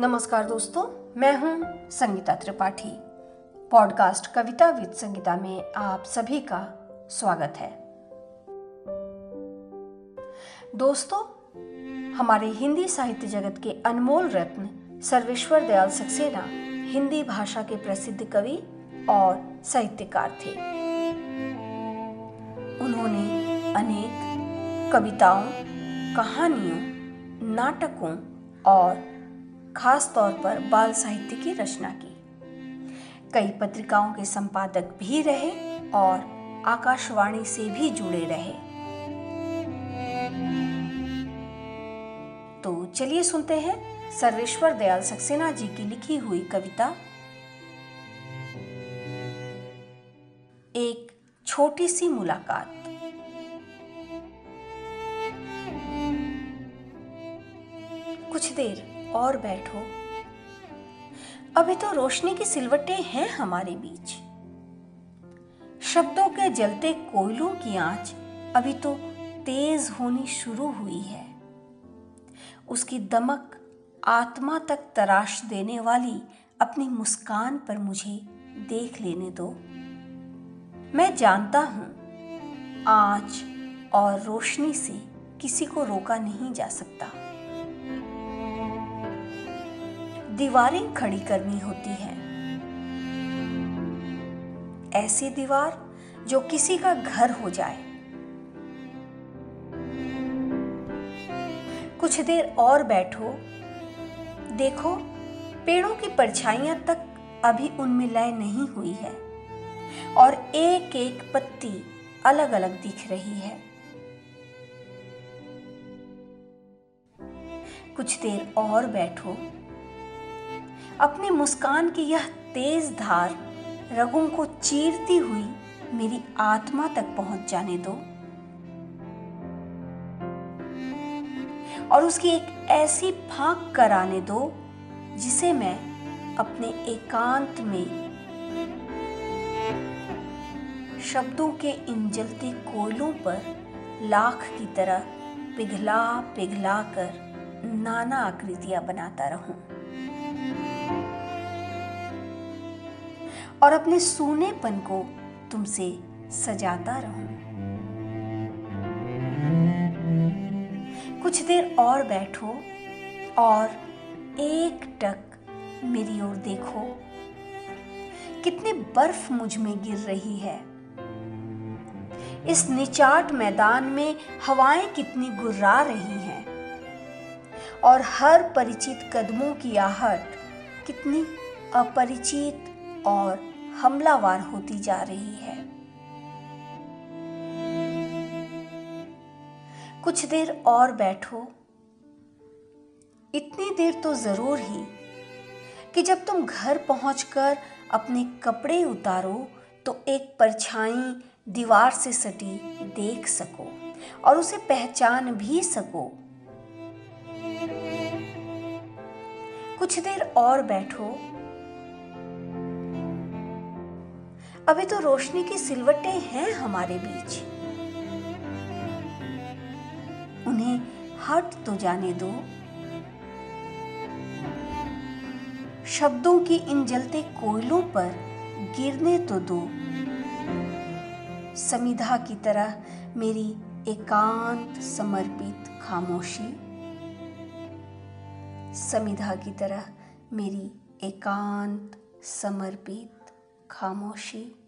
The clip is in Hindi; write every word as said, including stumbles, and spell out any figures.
नमस्कार दोस्तों, मैं हूं संगीता त्रिपाठी। पॉडकास्ट कविता विष्ट संगीता में आप सभी का स्वागत है। दोस्तों, हमारे हिंदी साहित्य जगत के अनमोल रत्न सर्वेश्वर दयाल सक्सेना हिंदी भाषा के प्रसिद्ध कवि और साहित्यकार थे। उन्होंने अनेक कविताओं, कहानियों, नाटकों और खास तौर पर बाल साहित्य की रचना की। कई पत्रिकाओं के संपादक भी रहे और आकाशवाणी से भी जुड़े रहे। तो चलिए सुनते हैं सर्वेश्वर दयाल सक्सेना जी की लिखी हुई कविता एक छोटी सी मुलाकात। कुछ देर और बैठो, अभी तो रोशनी की सिलवटें हैं हमारे बीच। शब्दों के जलते कोयलों की आंच अभी तो तेज होनी शुरू हुई है। उसकी दमक आत्मा तक तराश देने वाली अपनी मुस्कान पर मुझे देख लेने दो। मैं जानता हूं, आंच और रोशनी से किसी को रोका नहीं जा सकता। दीवारें खड़ी करनी होती हैं, ऐसी दीवार जो किसी का घर हो जाए। कुछ देर और बैठो, देखो पेड़ों की परछाइयां तक अभी उनमें लय नहीं हुई है और एक एक पत्ती अलग अलग दिख रही है। कुछ देर और बैठो, अपनी मुस्कान की यह तेज धार रगों को चीरती हुई मेरी आत्मा तक पहुंच जाने दो और उसकी एक ऐसी फांक कराने दो जिसे मैं अपने एकांत में शब्दों के इन जलते कोयलों पर लाख की तरह पिघला पिघला कर नाना आकृतियां बनाता रहूं और अपने सूनेपन को तुमसे सजाता रहूं। कुछ देर और बैठो और एक टक मेरी ओर देखो, कितनी बर्फ मुझ में गिर रही है। इस निचाट मैदान में हवाएं कितनी गुर्रा रही हैं और हर परिचित कदमों की आहट कितनी अपरिचित और हमलावार होती जा रही है। कुछ देर और बैठो, इतनी देर तो जरूर ही कि जब तुम घर पहुंचकर अपने कपड़े उतारो तो एक परछाई दीवार से सटी देख सको और उसे पहचान भी सको। कुछ देर और बैठो, अभी तो रोशनी की सिलवटें हैं हमारे बीच। उन्हें हट तो जाने दो। शब्दों की इन जलते कोयलों पर गिरने तो दो। समिधा की तरह मेरी एकांत समर्पित खामोशी, समिधा की तरह मेरी एकांत समर्पित खामोशी।